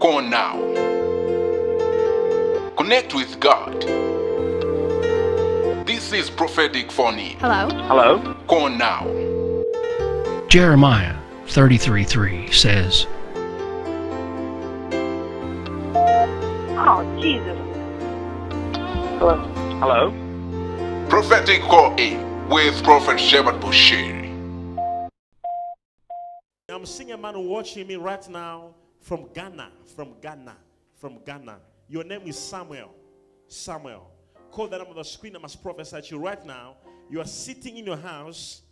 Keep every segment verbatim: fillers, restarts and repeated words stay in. Go now. Connect with God. This is prophetic for me. Hello? Hello? Go now. Jeremiah thirty-three three says, Oh, Jesus. Hello? Hello? Prophetic call A with Prophet Shepherd Bushiri. I'm seeing a man watching me right now from Ghana, from Ghana, from Ghana. Your name is Samuel. Samuel. Call the name on the screen. I must prophesy to you right now. You are sitting in your house.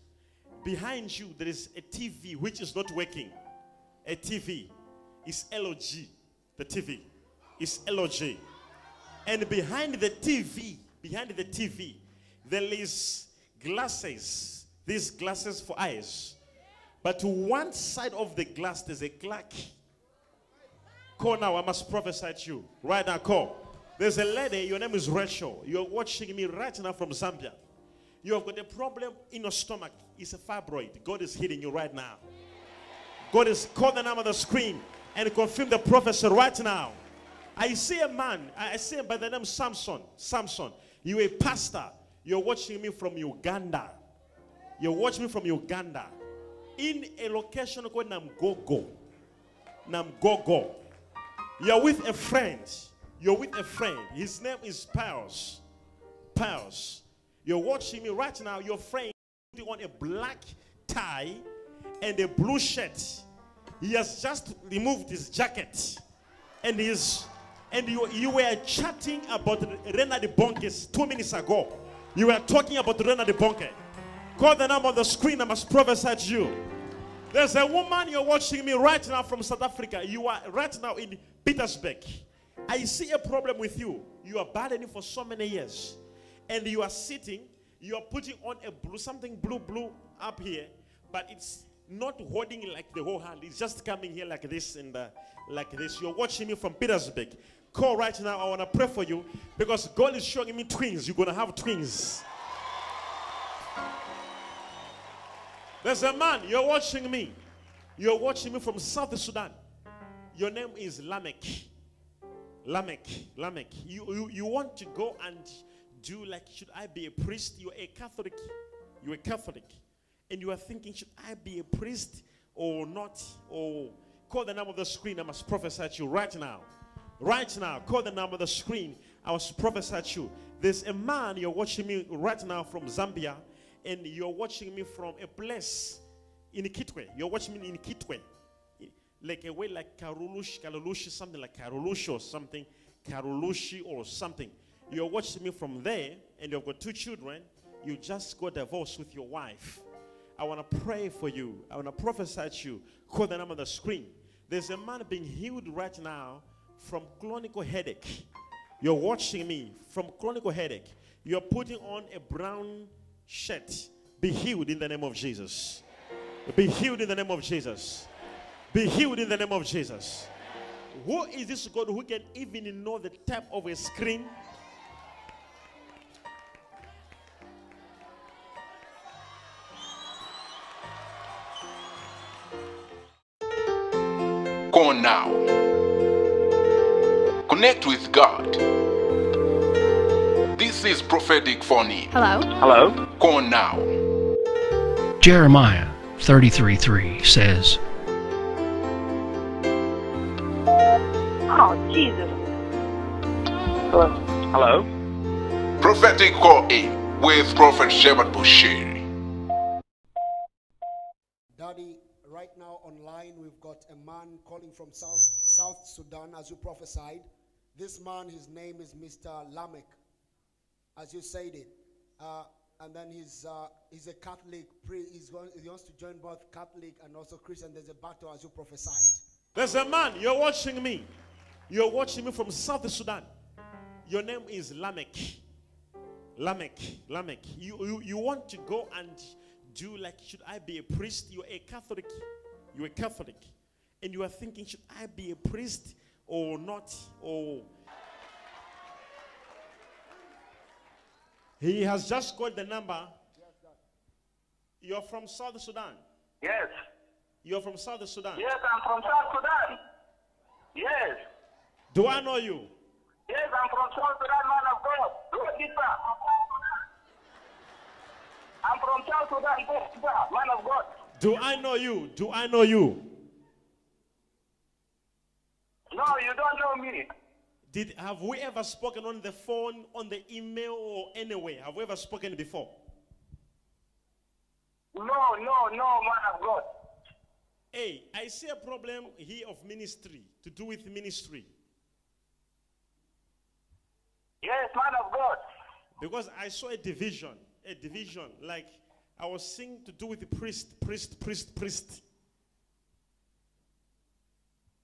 Behind you, there is a T V which is not working. A T V. It's L O G. The T V. It's L O G. And behind the T V, behind the T V, there is glasses. These glasses for eyes. But to one side of the glass, there's a clock. Call now. I must prophesy to you. Right now, call. There's a lady. Your name is Rachel. You're watching me right now from Zambia. You have got a problem in your stomach. It's a fibroid. God is healing you right now. God is calling the name on the screen and confirm the prophecy right now. I see a man. I see him by the name Samson. Samson. You're a pastor. You're watching me from Uganda. You're watching me from Uganda. In a location called Namgogo. Namgogo. You're with a friend. You're with a friend. His name is Pius. Pius. You're watching me right now. Your friend is putting on a black tie and a blue shirt. He has just removed his jacket. And he's, and you, you were chatting about Rena de Bonkes two minutes ago. You were talking about Rena de Bonkes. Call the number on the screen. I must prophesy to you. There's a woman you're watching me right now from South Africa. You are right now in Petersburg. I see a problem with you. You are battling for so many years. And you are sitting. You are putting on a blue, something blue, blue up here. But it's not holding like the whole hand. It's just coming here like this and uh, like this. You're watching me from Petersburg. Call right now. I want to pray for you. Because God is showing me twins. You're going to have twins. There's a man, you're watching me. You're watching me from South Sudan. Your name is Lamech. Lamech, Lamech. You, you, you want to go and do like, should I be a priest? You're a Catholic. You're a Catholic. And you are thinking, should I be a priest or not? Or call the number of the screen. I must prophesy to you right now. Right now, call the number of the screen. I must prophesy to you. There's a man, you're watching me right now from Zambia. And you're watching me from a place in Kitwe. You're watching me in Kitwe. Like a way like Karulushi, Karulushi, something like Karulushi or something. Karulushi or something. You're watching me from there and you've got two children. You just got divorced with your wife. I want to pray for you. I want to prophesy to you. Call the name on the screen. There's a man being healed right now from chronic headache. You're watching me from chronic headache. You're putting on a brown shirt. Be healed in the name of Jesus. Be healed in the name of Jesus. Be healed in the name of Jesus. Who is this God who can even know the type of a screen? Go now. Connect with God. This is prophetic for me. Hello? Hello? Go now. Jeremiah thirty-three three says, Oh, Jesus. Hello? Hello? Prophetic call A with Prophet Shepherd Bushiri. Daddy, right now online we've got a man calling from South, South Sudan as you prophesied. This man, his name is Mister Lamech. As you said it, uh, and then he's uh, he's a Catholic priest. He's going, he wants to join both Catholic and also Christian. There's a battle as you prophesied. There's a man. You're watching me. You're watching me from South Sudan. Your name is Lamech. Lamech, Lamech. You you you want to go and do like, should I be a priest? You're a Catholic. You're a Catholic, and you are thinking, should I be a priest or not? Or he has just got the number. You're from South Sudan? Yes. You're from South Sudan? Yes, I'm from South Sudan. Yes. Do I know you? Yes, I'm from South Sudan, man of God. Do it, sister. I'm from South Sudan, man of God. Do I know you? Do I know you? No, you don't know me. Did, have we ever spoken on the phone, on the email, or anywhere? Have we ever spoken before? No, no, no, man of God. Hey, I see a problem here of ministry, to do with ministry. Yes, man of God. Because I saw a division, a division, like I was seeing to do with the priest, priest, priest, priest.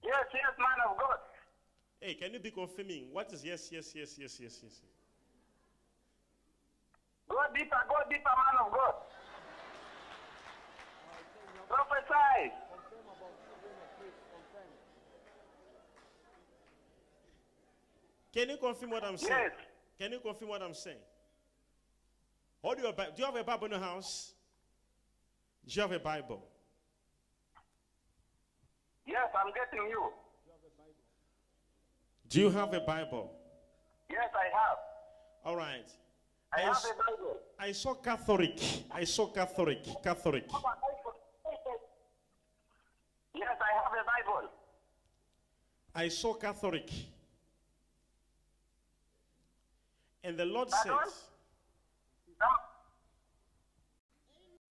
Yes, yes, man of God. Hey, can you be confirming? What is yes, yes, yes, yes, yes, yes? Go deeper, go deeper, man of God. Prophesy. Can you confirm what I'm saying? Yes. Can you confirm what I'm saying? Hold your Bible. Do you have a Bible in your house? Do you have a Bible? Yes, I'm getting you. Do you have a Bible? Yes, I have. All right. I, I have a Bible. I saw Catholic. I saw Catholic. Catholic. Yes, I have a Bible. I saw Catholic. And the Lord that says...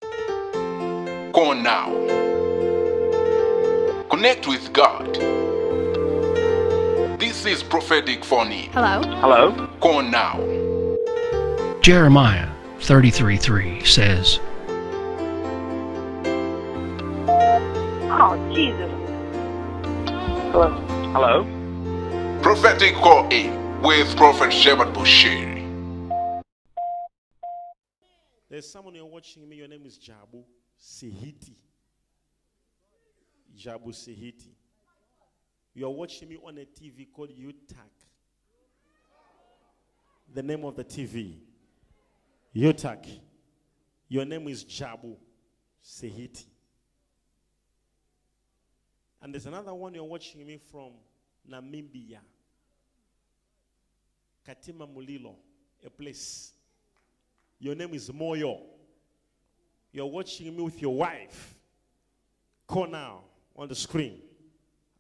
No. Go on now. Connect with God. This is prophetic phony. Hello? Hello? Go on now. Jeremiah thirty-three three says... Oh, Jesus. Hello? Hello? Prophetic call-in with Prophet Shepherd Bushiri. There's someone you're watching me. Your name is Jabu Sehiti. Jabu Sehiti. You're watching me on a T V called Yutak. The name of the T V. Yutak. Your name is Jabu Sehiti. And there's another one you're watching me from Namibia. Katima Mulilo, a place. Your name is Moyo. You're watching me with your wife. Call now on the screen.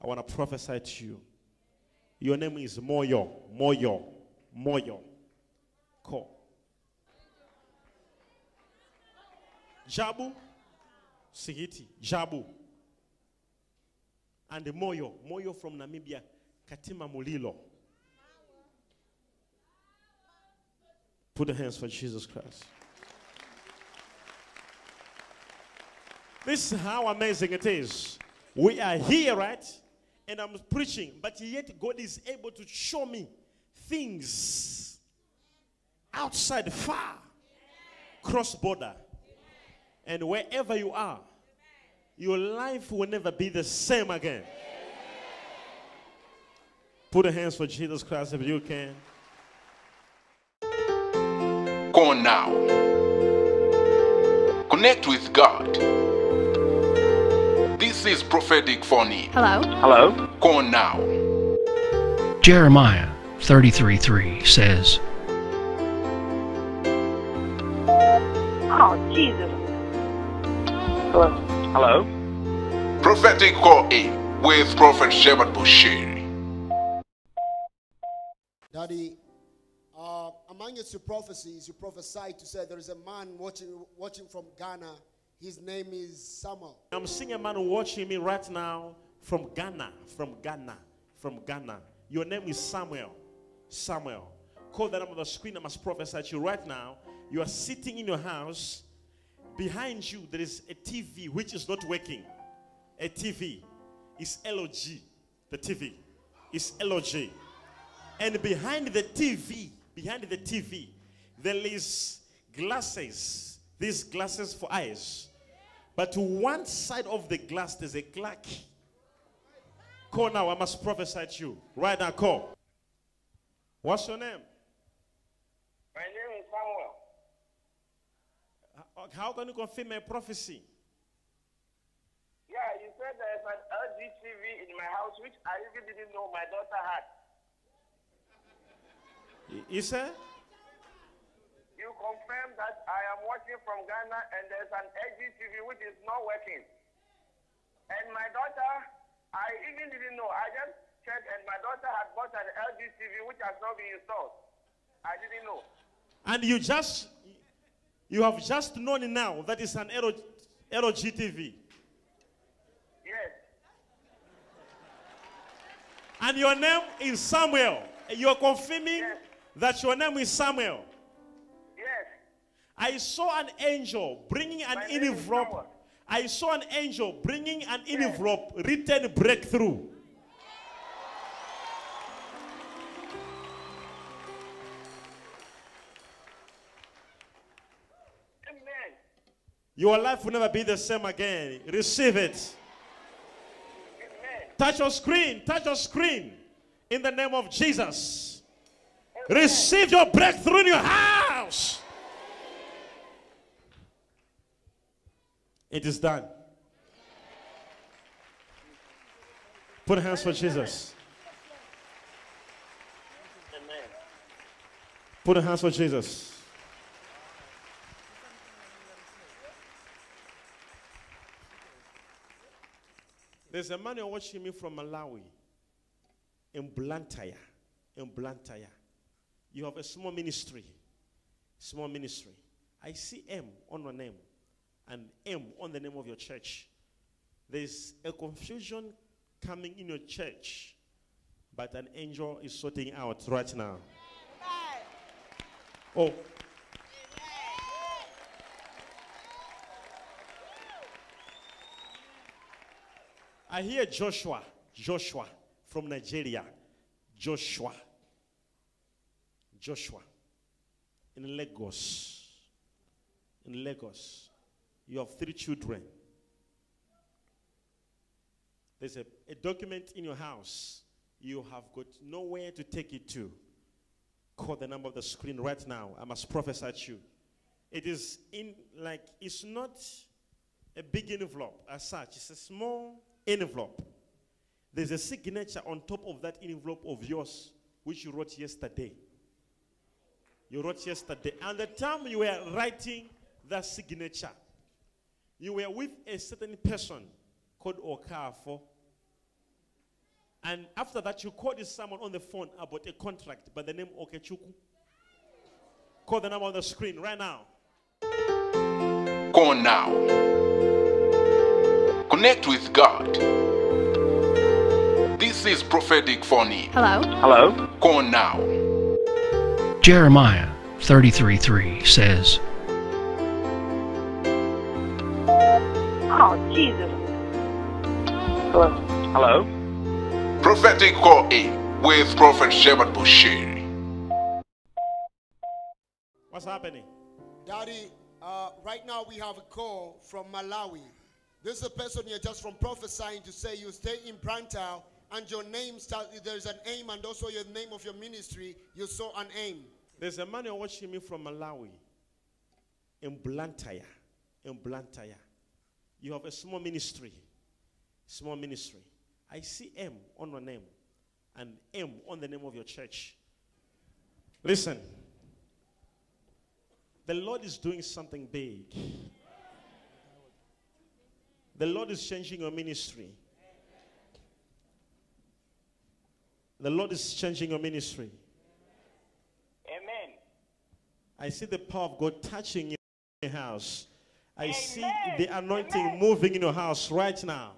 I want to prophesy to you. Your name is Moyo, Moyo, Moyo. Call. Jabu Sehiti, Jabu. And Moyo, Moyo from Namibia, Katima Mulilo. Put the hands for Jesus Christ. This is how amazing it is. We are here, right? And I'm preaching, but yet God is able to show me things outside, far, cross-border. And wherever you are, your life will never be the same again. Put the hands for Jesus Christ if you can. Go on now. Connect with God. This is prophetic phony. Hello? Hello? Go on now. Jeremiah thirty-three three says, Oh, Jesus. Hello? Hello? Prophetic call-in with Prophet Shepherd Bushiri. Daddy, Uh, among your prophecies, you prophesied to say there is a man watching, watching from Ghana. His name is Samuel. I'm seeing a man watching me right now from Ghana, from Ghana, from Ghana. Your name is Samuel. Samuel. Call that up on the screen. I must prophesy to you right now. You are sitting in your house. Behind you, there is a T V which is not working. A T V. It's L O G. The T V. It's L O G. And behind the T V, behind the T V, there is glasses, these glasses for eyes. But to one side of the glass, there's a clock. Call now, I must prophesy to you. Right now, call. What's your name? My name is Samuel. How can you confirm a prophecy? Yeah, you said there's an T V in my house, which I even didn't know my daughter had. Is it? You confirm that I am watching from Ghana and there's an L G T V which is not working. And my daughter, I even didn't know. I just checked and my daughter had bought an L G T V which has not been installed. I didn't know. And you just, you have just known now that it's an L G T V. Yes. And your name is Samuel. You're confirming yes. that your name is Samuel. Yes. I saw an angel bringing an envelope. I saw an angel bringing an yes. envelope written breakthrough. Amen. Your life will never be the same again. Receive it. Touch your screen. Touch your screen. In the name of Jesus. Amen. Receive your breakthrough in your house. It is done. Put hands for Jesus. Amen. Put hands for Jesus. There's a man watching me from Malawi, in Blantyre, in Blantyre. You have a small ministry, small ministry. I see M on your name, and M on the name of your church. There's a confusion coming in your church, but an angel is sorting out right now. Oh. I hear Joshua, Joshua from Nigeria, Joshua, Joshua, in Lagos, in Lagos, you have three children. There's a, a document in your house, you have got nowhere to take it to. Call the number of the screen right now, I must prophesy at you. It is in, like, it's not a big envelope as such, it's a small envelope. There's a signature on top of that envelope of yours, which you wrote yesterday. You wrote yesterday. And the time you were writing that signature, you were with a certain person called Okafo. And after that, you called someone on the phone about a contract by the name Okechuku. Call the number on the screen right now. Call now. Connect with God. This is prophetic phony. Hello. Hello. Call now. Jeremiah thirty-three three says, oh, Jesus. Hello. Hello. Prophetic call in with Prophet Shepherd Bushiri. What's happening? Daddy, uh, right now we have a call from Malawi. This is a person here just from prophesying to say you stay in Blantyre and your name starts, there's an aim, and also your name of your ministry, you saw an aim. There's a man watching me from Malawi, in Blantyre, in Blantyre. You have a small ministry, small ministry. I see M on your name and M on the name of your church. Listen, the Lord is doing something big. The Lord is changing your ministry. The Lord is changing your ministry. Amen. I see the power of God touching your house. I Amen. See the anointing Amen. Moving in your house right now.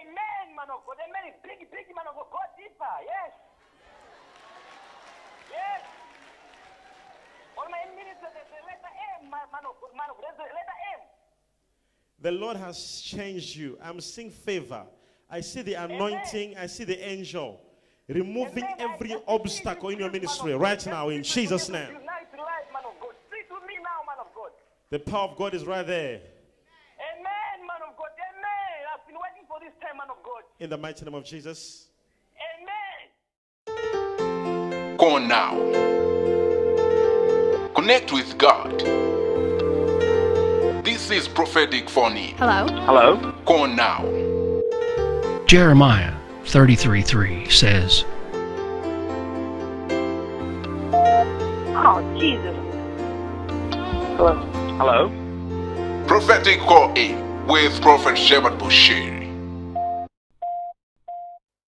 Amen, man of God. Amen. Big, big man of God. Go deeper. Yes. Yes. All my ministers, there's a letter M, man of God. Man of God. There's a letter M. The Lord has changed you. I'm seeing favor. I see the anointing. Amen. I see the angel removing Amen. Every obstacle in your ministry right now in Jesus' name. The power of God is right there. Amen, man of God. Amen. I've been waiting for this time, man of God. In the mighty name of Jesus. Amen. Call now. Connect with God. This is prophetic phony. Hello. Hello. Call now. Jeremiah thirty-three three says, "Oh, Jesus." Hello. Hello. Prophetic call in with Prophet Shepherd Bushiri.